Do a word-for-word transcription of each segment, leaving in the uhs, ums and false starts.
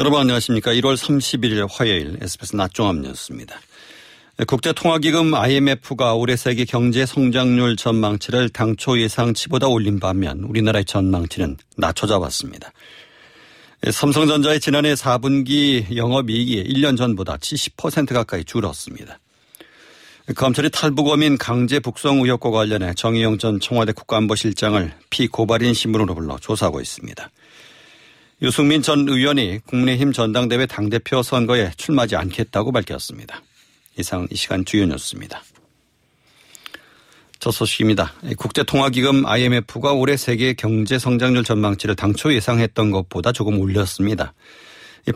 여러분 안녕하십니까. 일월 삼십일일 화요일 에스비에스 낮종합 뉴스입니다. 국제통화기금 아이엠에프가 올해 세계 경제 성장률 전망치를 당초 예상치보다 올린 반면 우리나라의 전망치는 낮춰잡았습니다. 삼성전자의 지난해 사분기 영업이익이 일 년 전보다 칠십 퍼센트 가까이 줄었습니다. 검찰이 탈북어민 강제 북송 의혹과 관련해 정의용 전 청와대 국가안보실장을 피고발인 신분으로 불러 조사하고 있습니다. 유승민 전 의원이 국민의힘 전당대회 당대표 선거에 출마하지 않겠다고 밝혔습니다. 이상 이 시간 주요 뉴스입니다. 첫 소식입니다. 국제통화기금 아이엠에프가 올해 세계 경제 성장률 전망치를 당초 예상했던 것보다 조금 올렸습니다.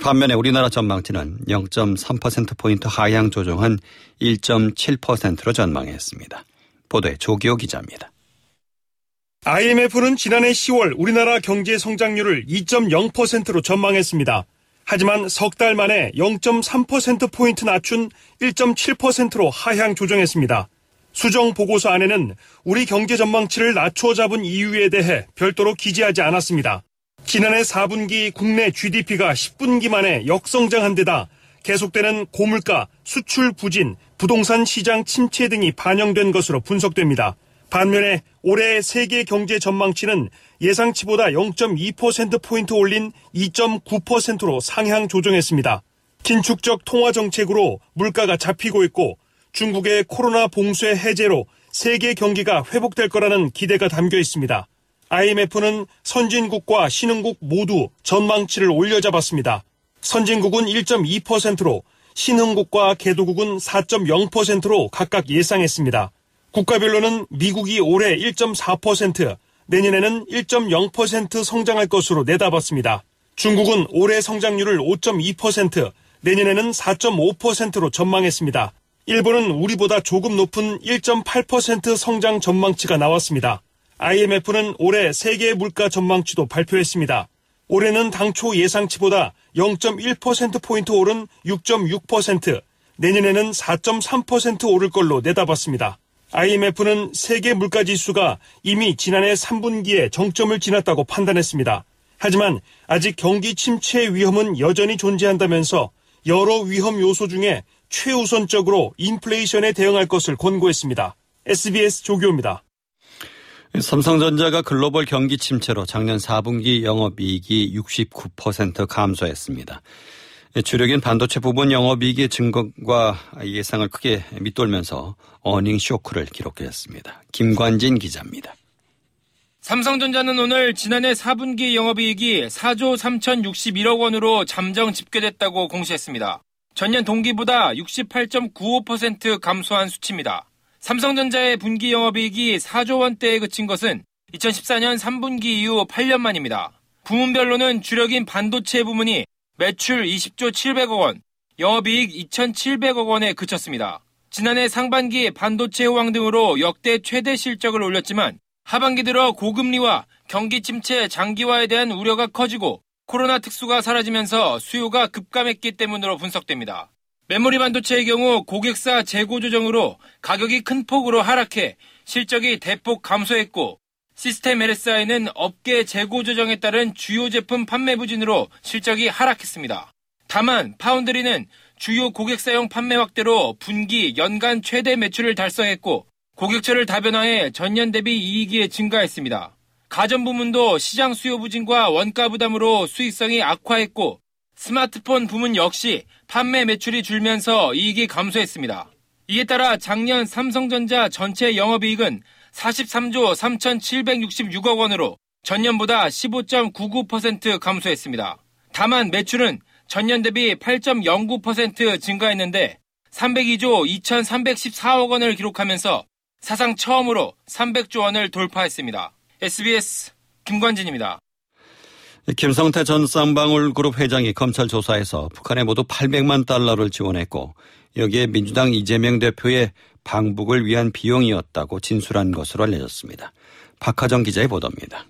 반면에 우리나라 전망치는 영점 삼 퍼센트포인트 하향 조정한 일점 칠 퍼센트로 전망했습니다. 보도에 조기호 기자입니다. 아이엠에프는 지난해 시월 우리나라 경제 성장률을 이점 영 퍼센트로 전망했습니다. 하지만 석 달 만에 영점 삼 퍼센트포인트 낮춘 일점 칠 퍼센트로 하향 조정했습니다. 수정 보고서 안에는 우리 경제 전망치를 낮춰 잡은 이유에 대해 별도로 기재하지 않았습니다. 지난해 사분기 국내 지디피가 십분기 만에 역성장한 데다 계속되는 고물가, 수출 부진, 부동산 시장 침체 등이 반영된 것으로 분석됩니다. 반면에 올해의 세계 경제 전망치는 예상치보다 영점 이 퍼센트포인트 올린 이점 구 퍼센트로 상향 조정했습니다. 긴축적 통화 정책으로 물가가 잡히고 있고 중국의 코로나 봉쇄 해제로 세계 경기가 회복될 거라는 기대가 담겨 있습니다. 아이엠에프는 선진국과 신흥국 모두 전망치를 올려잡았습니다. 선진국은 일점 이 퍼센트로, 신흥국과 개도국은 사점 영 퍼센트로 각각 예상했습니다. 국가별로는 미국이 올해 일점 사 퍼센트, 내년에는 일점 영 퍼센트 성장할 것으로 내다봤습니다. 중국은 올해 성장률을 오점 이 퍼센트, 내년에는 사점 오 퍼센트로 전망했습니다. 일본은 우리보다 조금 높은 일점 팔 퍼센트 성장 전망치가 나왔습니다. 아이엠에프는 올해 세계 물가 전망치도 발표했습니다. 올해는 당초 예상치보다 영점 일 퍼센트포인트 오른 육점 육 퍼센트, 내년에는 사점 삼 퍼센트 오를 걸로 내다봤습니다. 아이엠에프는 세계 물가지수가 이미 지난해 삼분기에 정점을 지났다고 판단했습니다. 하지만 아직 경기 침체의 위험은 여전히 존재한다면서 여러 위험 요소 중에 최우선적으로 인플레이션에 대응할 것을 권고했습니다. 에스비에스 조교입니다. 삼성전자가 글로벌 경기 침체로 작년 사분기 영업이익이 육십구 퍼센트 감소했습니다. 주력인 반도체 부분 영업이익의 증가와 예상을 크게 밑돌면서 어닝 쇼크를 기록했습니다. 김관진 기자입니다. 삼성전자는 오늘 지난해 사분기 영업이익이 사조 삼천육십일억 원으로 잠정 집계됐다고 공시했습니다. 전년 동기보다 육십팔점 구오 퍼센트 감소한 수치입니다. 삼성전자의 분기 영업이익이 사조 원대에 그친 것은 이천십사년 삼분기 이후 팔 년 만입니다. 부문별로는 주력인 반도체 부문이 매출 이십조 칠백억 원, 영업이익 이천칠백억 원에 그쳤습니다. 지난해 상반기 반도체 호황 등으로 역대 최대 실적을 올렸지만 하반기 들어 고금리와 경기 침체 장기화에 대한 우려가 커지고 코로나 특수가 사라지면서 수요가 급감했기 때문으로 분석됩니다. 메모리 반도체의 경우 고객사 재고 조정으로 가격이 큰 폭으로 하락해 실적이 대폭 감소했고 시스템 엘에스아이는 업계 재고 조정에 따른 주요 제품 판매 부진으로 실적이 하락했습니다. 다만 파운드리는 주요 고객사용 판매 확대로 분기 연간 최대 매출을 달성했고 고객처를 다변화해 전년 대비 이익이 증가했습니다. 가전 부문도 시장 수요 부진과 원가 부담으로 수익성이 악화했고 스마트폰 부문 역시 판매 매출이 줄면서 이익이 감소했습니다. 이에 따라 작년 삼성전자 전체 영업이익은 사십삼조 삼천칠백육십육억 원으로 전년보다 십오점 구구 퍼센트 감소했습니다. 다만 매출은 전년 대비 팔점 영구 퍼센트 증가했는데 삼백이조 이천삼백십사억 원을 기록하면서 사상 처음으로 삼백조 원을 돌파했습니다. 에스비에스 김관진입니다. 김성태 전 쌍방울 그룹 회장이 검찰 조사에서 북한에 모두 팔백만 달러를 지원했고 여기에 민주당 이재명 대표의 방북을 위한 비용이었다고 진술한 것으로 알려졌습니다. 박하정 기자의 보도입니다.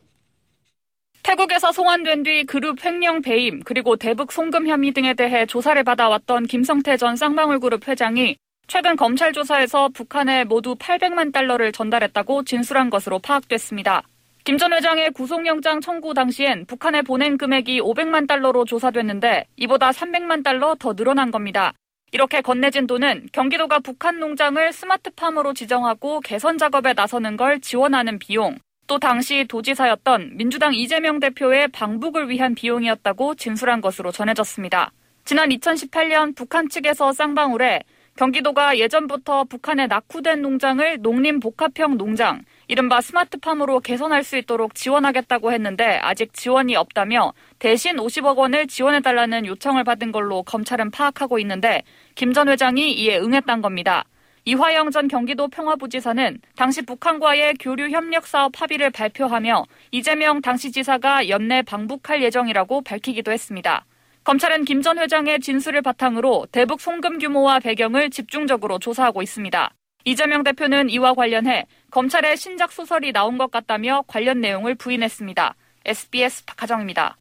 태국에서 송환된 뒤 그룹 횡령 배임 그리고 대북 송금 혐의 등에 대해 조사를 받아왔던 김성태 전 쌍방울 그룹 회장이 최근 검찰 조사에서 북한에 모두 팔백만 달러를 전달했다고 진술한 것으로 파악됐습니다. 김 전 회장의 구속영장 청구 당시엔 북한에 보낸 금액이 오백만 달러로 조사됐는데 이보다 삼백만 달러 더 늘어난 겁니다. 이렇게 건네진 돈은 경기도가 북한 농장을 스마트팜으로 지정하고 개선 작업에 나서는 걸 지원하는 비용, 또 당시 도지사였던 민주당 이재명 대표의 방북을 위한 비용이었다고 진술한 것으로 전해졌습니다. 지난 이천십팔 년 북한 측에서 쌍방울에 경기도가 예전부터 북한에 낙후된 농장을 농림복합형 농장, 이른바 스마트팜으로 개선할 수 있도록 지원하겠다고 했는데 아직 지원이 없다며 대신 오십억 원을 지원해달라는 요청을 받은 걸로 검찰은 파악하고 있는데 김 전 회장이 이에 응했단 겁니다. 이화영 전 경기도 평화부지사는 당시 북한과의 교류 협력 사업 합의를 발표하며 이재명 당시 지사가 연내 방북할 예정이라고 밝히기도 했습니다. 검찰은 김 전 회장의 진술을 바탕으로 대북 송금 규모와 배경을 집중적으로 조사하고 있습니다. 이재명 대표는 이와 관련해 검찰의 신작 소설이 나온 것 같다며 관련 내용을 부인했습니다. 에스비에스 박하정입니다.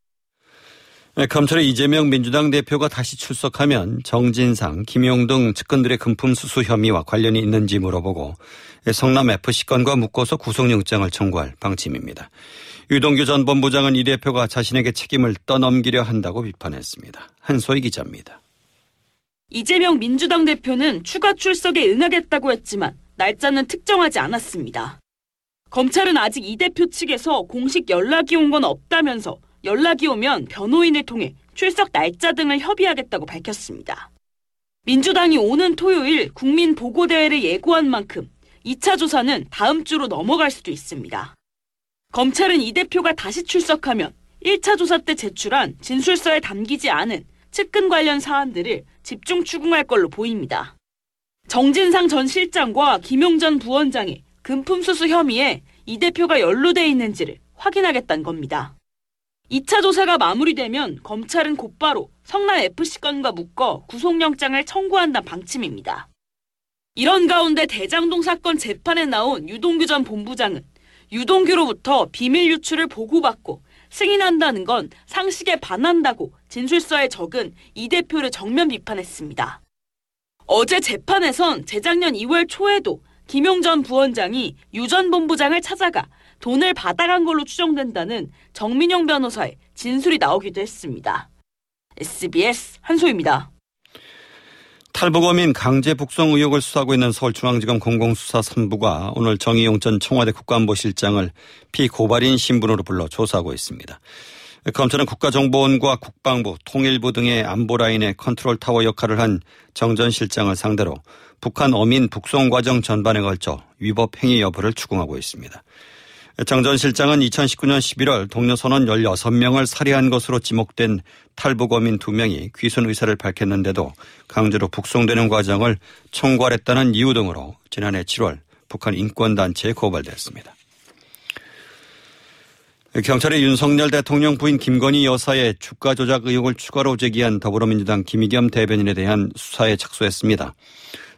네, 검찰의 이재명 민주당 대표가 다시 출석하면 정진상, 김용 등 측근들의 금품 수수 혐의와 관련이 있는지 물어보고 성남 에프씨 건과 묶어서 구속영장을 청구할 방침입니다. 유동규 전 본부장은 이 대표가 자신에게 책임을 떠넘기려 한다고 비판했습니다. 한소희 기자입니다. 이재명 민주당 대표는 추가 출석에 응하겠다고 했지만 날짜는 특정하지 않았습니다. 검찰은 아직 이 대표 측에서 공식 연락이 온 건 없다면서 연락이 오면 변호인을 통해 출석 날짜 등을 협의하겠다고 밝혔습니다. 민주당이 오는 토요일 국민보고대회를 예고한 만큼 이 차 조사는 다음 주로 넘어갈 수도 있습니다. 검찰은 이 대표가 다시 출석하면 일 차 조사 때 제출한 진술서에 담기지 않은 측근 관련 사안들을 집중 추궁할 걸로 보입니다. 정진상 전 실장과 김용 전 부원장의 금품수수 혐의에 이 대표가 연루돼 있는지를 확인하겠다는 겁니다. 이 차 조사가 마무리되면 검찰은 곧바로 성남 에프씨 건과 묶어 구속영장을 청구한다는 방침입니다. 이런 가운데 대장동 사건 재판에 나온 유동규 전 본부장은 유동규로부터 비밀 유출을 보고받고 승인한다는 건 상식에 반한다고 진술서에 적은 이 대표를 정면 비판했습니다. 어제 재판에선 재작년 이월 초에도 김용 전 부원장이 유 전 본부장을 찾아가 돈을 받아간 걸로 추정된다는 정민용 변호사의 진술이 나오기도 했습니다. 에스비에스 한소희입니다. 탈북어민 강제 북송 의혹을 수사하고 있는 서울중앙지검 공공수사 삼 부가 오늘 정의용 전 청와대 국가안보실장을 피고발인 신분으로 불러 조사하고 있습니다. 검찰은 국가정보원과 국방부, 통일부 등의 안보라인의 컨트롤타워 역할을 한 정 전 실장을 상대로 북한 어민 북송 과정 전반에 걸쳐 위법 행위 여부를 추궁하고 있습니다. 정 전 실장은 이천십구 년 십일월 동료 선원 열여섯 명을 살해한 것으로 지목된 탈북어민 두 명이 귀순 의사를 밝혔는데도 강제로 북송되는 과정을 총괄했다는 이유 등으로 지난해 칠월 북한 인권단체에 고발됐습니다. 경찰이 윤석열 대통령 부인 김건희 여사의 주가 조작 의혹을 추가로 제기한 더불어민주당 김의겸 대변인에 대한 수사에 착수했습니다.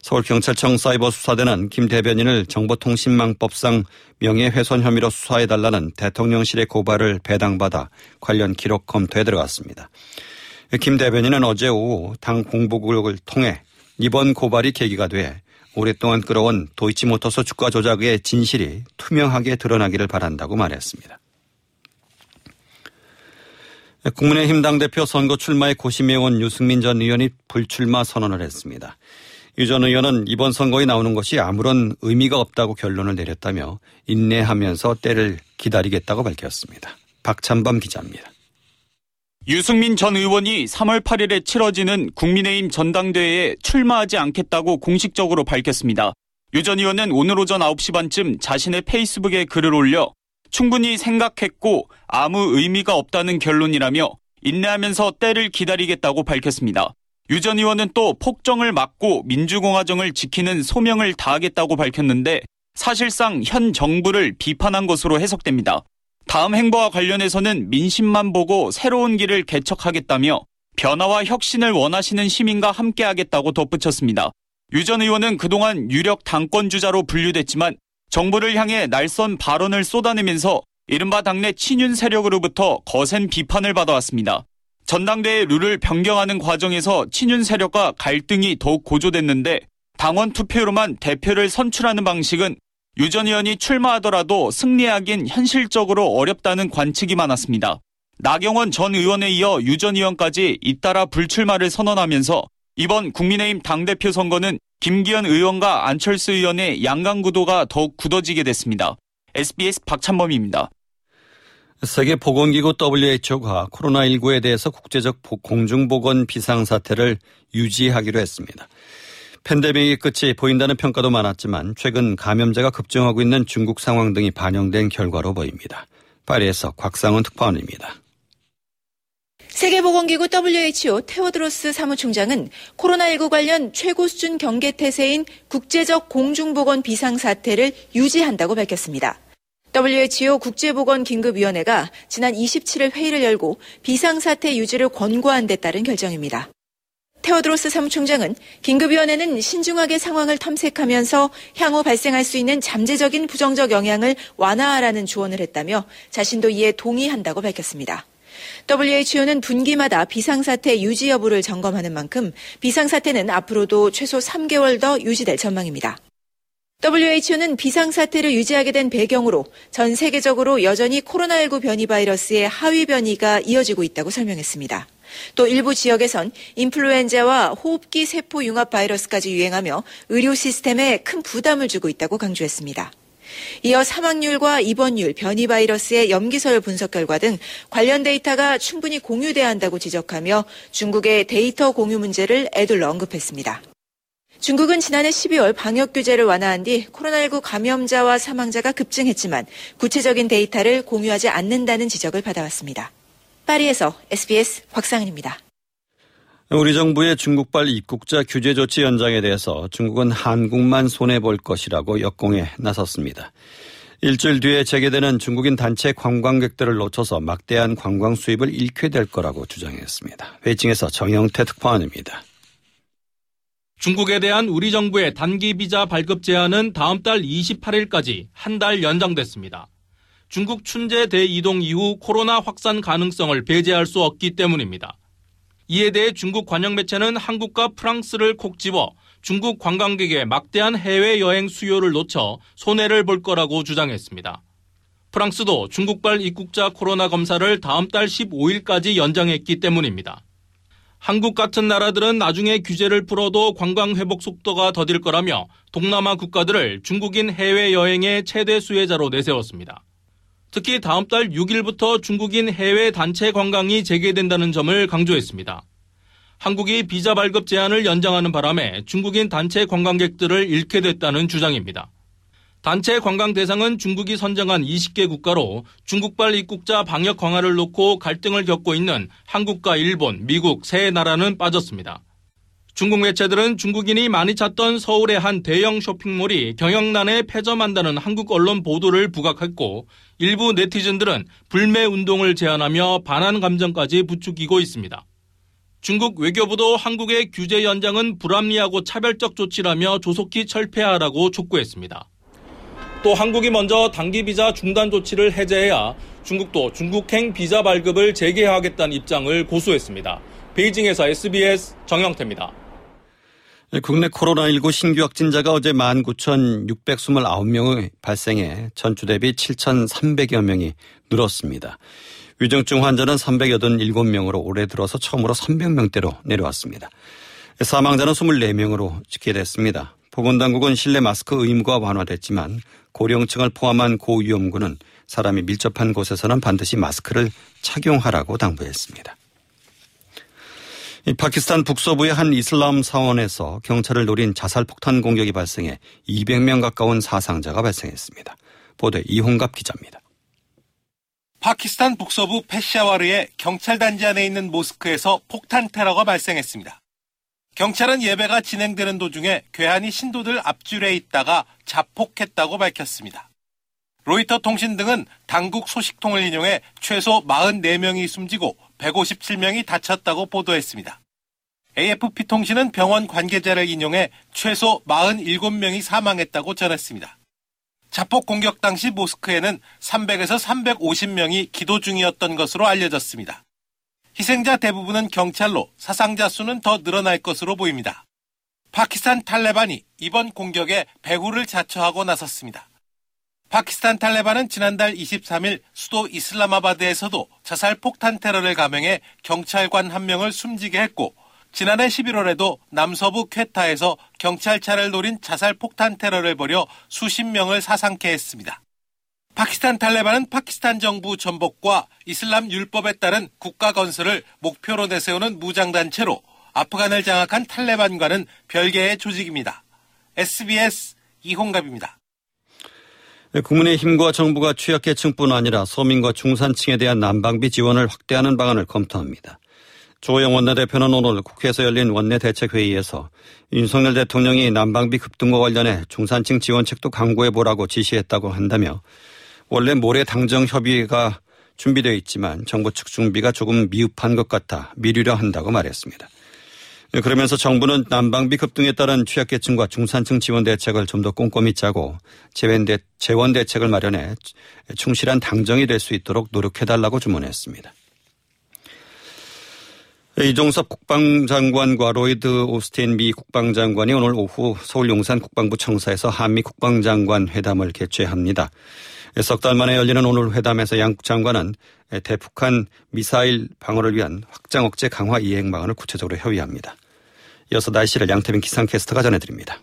서울경찰청 사이버수사대는 김 대변인을 정보통신망법상 명예훼손 혐의로 수사해달라는 대통령실의 고발을 배당받아 관련 기록 검토에 들어갔습니다. 김 대변인은 어제 오후 당 공보국을 통해 이번 고발이 계기가 돼 오랫동안 끌어온 도이치모터스 주가 조작의 진실이 투명하게 드러나기를 바란다고 말했습니다. 국민의힘 당대표 선거 출마에 고심해온 유승민 전 의원이 불출마 선언을 했습니다. 유 전 의원은 이번 선거에 나오는 것이 아무런 의미가 없다고 결론을 내렸다며 인내하면서 때를 기다리겠다고 밝혔습니다. 박찬범 기자입니다. 유승민 전 의원이 삼월 팔일에 치러지는 국민의힘 전당대회에 출마하지 않겠다고 공식적으로 밝혔습니다. 유 전 의원은 오늘 오전 아홉 시 반쯤 자신의 페이스북에 글을 올려 충분히 생각했고 아무 의미가 없다는 결론이라며 인내하면서 때를 기다리겠다고 밝혔습니다. 유 전 의원은 또 폭정을 막고 민주공화정을 지키는 소명을 다하겠다고 밝혔는데 사실상 현 정부를 비판한 것으로 해석됩니다. 다음 행보와 관련해서는 민심만 보고 새로운 길을 개척하겠다며 변화와 혁신을 원하시는 시민과 함께하겠다고 덧붙였습니다. 유 전 의원은 그동안 유력 당권주자로 분류됐지만 정부를 향해 날선 발언을 쏟아내면서 이른바 당내 친윤 세력으로부터 거센 비판을 받아왔습니다. 전당대회 룰을 변경하는 과정에서 친윤 세력과 갈등이 더욱 고조됐는데 당원 투표로만 대표를 선출하는 방식은 유 전 의원이 출마하더라도 승리하긴 현실적으로 어렵다는 관측이 많았습니다. 나경원 전 의원에 이어 유 전 의원까지 잇따라 불출마를 선언하면서 이번 국민의힘 당대표 선거는 김기현 의원과 안철수 의원의 양강구도가 더욱 굳어지게 됐습니다. 에스비에스 박찬범입니다. 세계보건기구 더블유에이치오가 코로나십구에 대해서 국제적 공중보건 비상사태를 유지하기로 했습니다. 팬데믹의 끝이 보인다는 평가도 많았지만 최근 감염자가 급증하고 있는 중국 상황 등이 반영된 결과로 보입니다. 파리에서 곽상훈 특파원입니다. 세계보건기구 더블유에이치오 테오드로스 사무총장은 코로나십구 관련 최고 수준 경계태세인 국제적 공중보건 비상사태를 유지한다고 밝혔습니다. 더블유에이치오 국제보건긴급위원회가 지난 이십칠일 회의를 열고 비상사태 유지를 권고한 데 따른 결정입니다. 테오드로스 사무총장은 긴급위원회는 신중하게 상황을 탐색하면서 향후 발생할 수 있는 잠재적인 부정적 영향을 완화하라는 조언을 했다며 자신도 이에 동의한다고 밝혔습니다. 더블유에이치오는 분기마다 비상사태 유지 여부를 점검하는 만큼 비상사태는 앞으로도 최소 삼 개월 더 유지될 전망입니다. 더블유에이치오는 비상사태를 유지하게 된 배경으로 전 세계적으로 여전히 코로나십구 변이 바이러스의 하위 변이가 이어지고 있다고 설명했습니다. 또 일부 지역에선 인플루엔자와 호흡기 세포 융합 바이러스까지 유행하며 의료 시스템에 큰 부담을 주고 있다고 강조했습니다. 이어 사망률과 입원율, 변이 바이러스의 염기서열 분석 결과 등 관련 데이터가 충분히 공유돼야 한다고 지적하며 중국의 데이터 공유 문제를 애둘러 언급했습니다. 중국은 지난해 십이월 방역 규제를 완화한 뒤 코로나십구 감염자와 사망자가 급증했지만 구체적인 데이터를 공유하지 않는다는 지적을 받아왔습니다. 파리에서 에스비에스 곽상은입니다. 우리 정부의 중국발 입국자 규제 조치 연장에 대해서 중국은 한국만 손해볼 것이라고 역공에 나섰습니다. 일주일 뒤에 재개되는 중국인 단체 관광객들을 놓쳐서 막대한 관광 수입을 잃게 될 거라고 주장했습니다. 베이징에서 정영태 특파원입니다. 중국에 대한 우리 정부의 단기 비자 발급 제한은 다음 달 이십팔일까지 한 달 연장됐습니다. 중국 춘제 대이동 이후 코로나 확산 가능성을 배제할 수 없기 때문입니다. 이에 대해 중국 관영 매체는 한국과 프랑스를 콕 집어 중국 관광객의 막대한 해외여행 수요를 놓쳐 손해를 볼 거라고 주장했습니다. 프랑스도 중국발 입국자 코로나 검사를 다음 달 십오일까지 연장했기 때문입니다. 한국 같은 나라들은 나중에 규제를 풀어도 관광 회복 속도가 더딜 거라며 동남아 국가들을 중국인 해외여행의 최대 수혜자로 내세웠습니다. 특히 다음 달 육일부터 중국인 해외 단체 관광이 재개된다는 점을 강조했습니다. 한국이 비자 발급 제한을 연장하는 바람에 중국인 단체 관광객들을 잃게 됐다는 주장입니다. 단체 관광 대상은 중국이 선정한 이십 개 국가로 중국발 입국자 방역 강화를 놓고 갈등을 겪고 있는 한국과 일본, 미국 세 나라는 빠졌습니다. 중국 매체들은 중국인이 많이 찾던 서울의 한 대형 쇼핑몰이 경영난에 패점한다는 한국 언론 보도를 부각했고 일부 네티즌들은 불매운동을 제안하며 반한 감정까지 부추기고 있습니다. 중국 외교부도 한국의 규제 연장은 불합리하고 차별적 조치라며 조속히 철폐하라고 촉구했습니다. 또 한국이 먼저 단기 비자 중단 조치를 해제해야 중국도 중국행 비자 발급을 재개하겠다는 입장을 고수했습니다. 베이징에서 에스비에스 정영태입니다. 국내 코로나십구 신규 확진자가 어제 만 구천육백이십구 명이 발생해 전주 대비 칠천삼백여 명이 늘었습니다. 위중증 환자는 삼백팔십칠 명으로 올해 들어서 처음으로 삼백 명대로 내려왔습니다. 사망자는 이십사 명으로 집계됐습니다. 보건당국은 실내 마스크 의무가 완화됐지만 고령층을 포함한 고위험군은 사람이 밀접한 곳에서는 반드시 마스크를 착용하라고 당부했습니다. 파키스탄 북서부의 한 이슬람 사원에서 경찰을 노린 자살폭탄 공격이 발생해 이백 명 가까운 사상자가 발생했습니다. 보도에 이홍갑 기자입니다. 파키스탄 북서부 페샤와르의 경찰단지 안에 있는 모스크에서 폭탄 테러가 발생했습니다. 경찰은 예배가 진행되는 도중에 괴한이 신도들 앞줄에 있다가 자폭했다고 밝혔습니다. 로이터 통신 등은 당국 소식통을 인용해 최소 사십사 명이 숨지고 백오십칠 명이 다쳤다고 보도했습니다. 에이에프피 통신은 병원 관계자를 인용해 최소 사십칠 명이 사망했다고 전했습니다. 자폭 공격 당시 모스크에는 삼백에서 삼백오십 명이 기도 중이었던 것으로 알려졌습니다. 희생자 대부분은 경찰로 사상자 수는 더 늘어날 것으로 보입니다. 파키스탄 탈레반이 이번 공격에 배후를 자처하고 나섰습니다. 파키스탄 탈레반은 지난달 이십삼일 수도 이슬라마바드에서도 자살 폭탄 테러를 감행해 경찰관 한 명을 숨지게 했고, 지난해 십일월에도 남서부 퀘타에서 경찰차를 노린 자살 폭탄 테러를 벌여 수십 명을 사상케 했습니다. 파키스탄 탈레반은 파키스탄 정부 전복과 이슬람 율법에 따른 국가 건설을 목표로 내세우는 무장단체로 아프간을 장악한 탈레반과는 별개의 조직입니다. 에스비에스 이홍갑입니다. 국민의힘과 정부가 취약계층뿐 아니라 서민과 중산층에 대한 난방비 지원을 확대하는 방안을 검토합니다. 조영 원내대표는 오늘 국회에서 열린 원내대책회의에서 윤석열 대통령이 난방비 급등과 관련해 중산층 지원책도 강구해보라고 지시했다고 한다며, 원래 모레 당정 협의가 준비되어 있지만 정부 측 준비가 조금 미흡한 것 같아 미루려 한다고 말했습니다. 그러면서 정부는 난방비 급등에 따른 취약계층과 중산층 지원 대책을 좀 더 꼼꼼히 짜고 재원 대책을 마련해 충실한 당정이 될 수 있도록 노력해달라고 주문했습니다. 이종섭 국방장관과 로이드 오스틴 미 국방장관이 오늘 오후 서울 용산 국방부 청사에서 한미 국방장관 회담을 개최합니다. 석 달 만에 열리는 오늘 회담에서 양국 장관은 대북한 미사일 방어를 위한 확장 억제 강화 이행 방안을 구체적으로 협의합니다. 이어서 날씨를 양태빈 기상캐스터가 전해드립니다.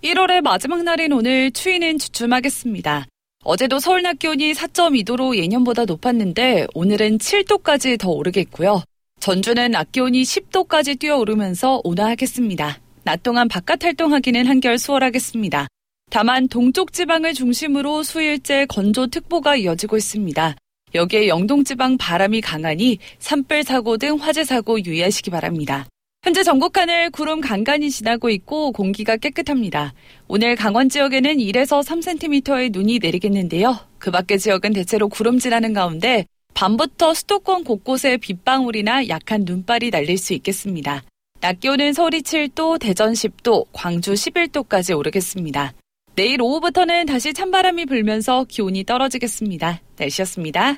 일월의 마지막 날인 오늘 추위는 주춤하겠습니다. 어제도 서울 낮 기온이 사 점 이 도로 예년보다 높았는데 오늘은 칠 도까지 더 오르겠고요. 전주는 낮 기온이 십 도까지 뛰어오르면서 온화하겠습니다. 낮 동안 바깥 활동하기는 한결 수월하겠습니다. 다만 동쪽 지방을 중심으로 수일째 건조특보가 이어지고 있습니다. 여기에 영동지방 바람이 강하니 산불 사고 등 화재 사고 유의하시기 바랍니다. 현재 전국 하늘 구름 간간히 지나고 있고 공기가 깨끗합니다. 오늘 강원 지역에는 일에서 삼 센티미터의 눈이 내리겠는데요. 그 밖의 지역은 대체로 구름 지나는 가운데 밤부터 수도권 곳곳에 빗방울이나 약한 눈발이 날릴 수 있겠습니다. 낮 기온은 서울이 칠 도, 대전 십 도, 광주 십일 도까지 오르겠습니다. 내일 오후부터는 다시 찬바람이 불면서 기온이 떨어지겠습니다. 날씨였습니다.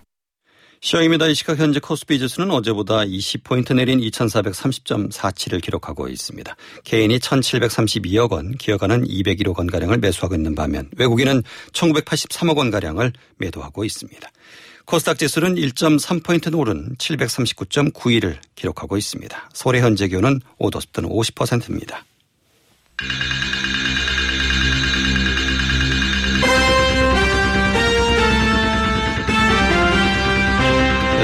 시황입니다. 이 시각 현재 코스피 지수는 어제보다 이십 포인트 내린 이천사백삼십 점 사칠을 기록하고 있습니다. 개인이 천칠백삼십이억 원, 기업가는 이백일억 원가량을 매수하고 있는 반면 외국인은 천구백팔십삼억 원가량을 매도하고 있습니다. 코스닥 지수는 일 점 삼 포인트 오른 칠백삼십구 점 구일을 기록하고 있습니다. 서울의 현재 기온은 오 도, 습도는 오십 퍼센트입니다.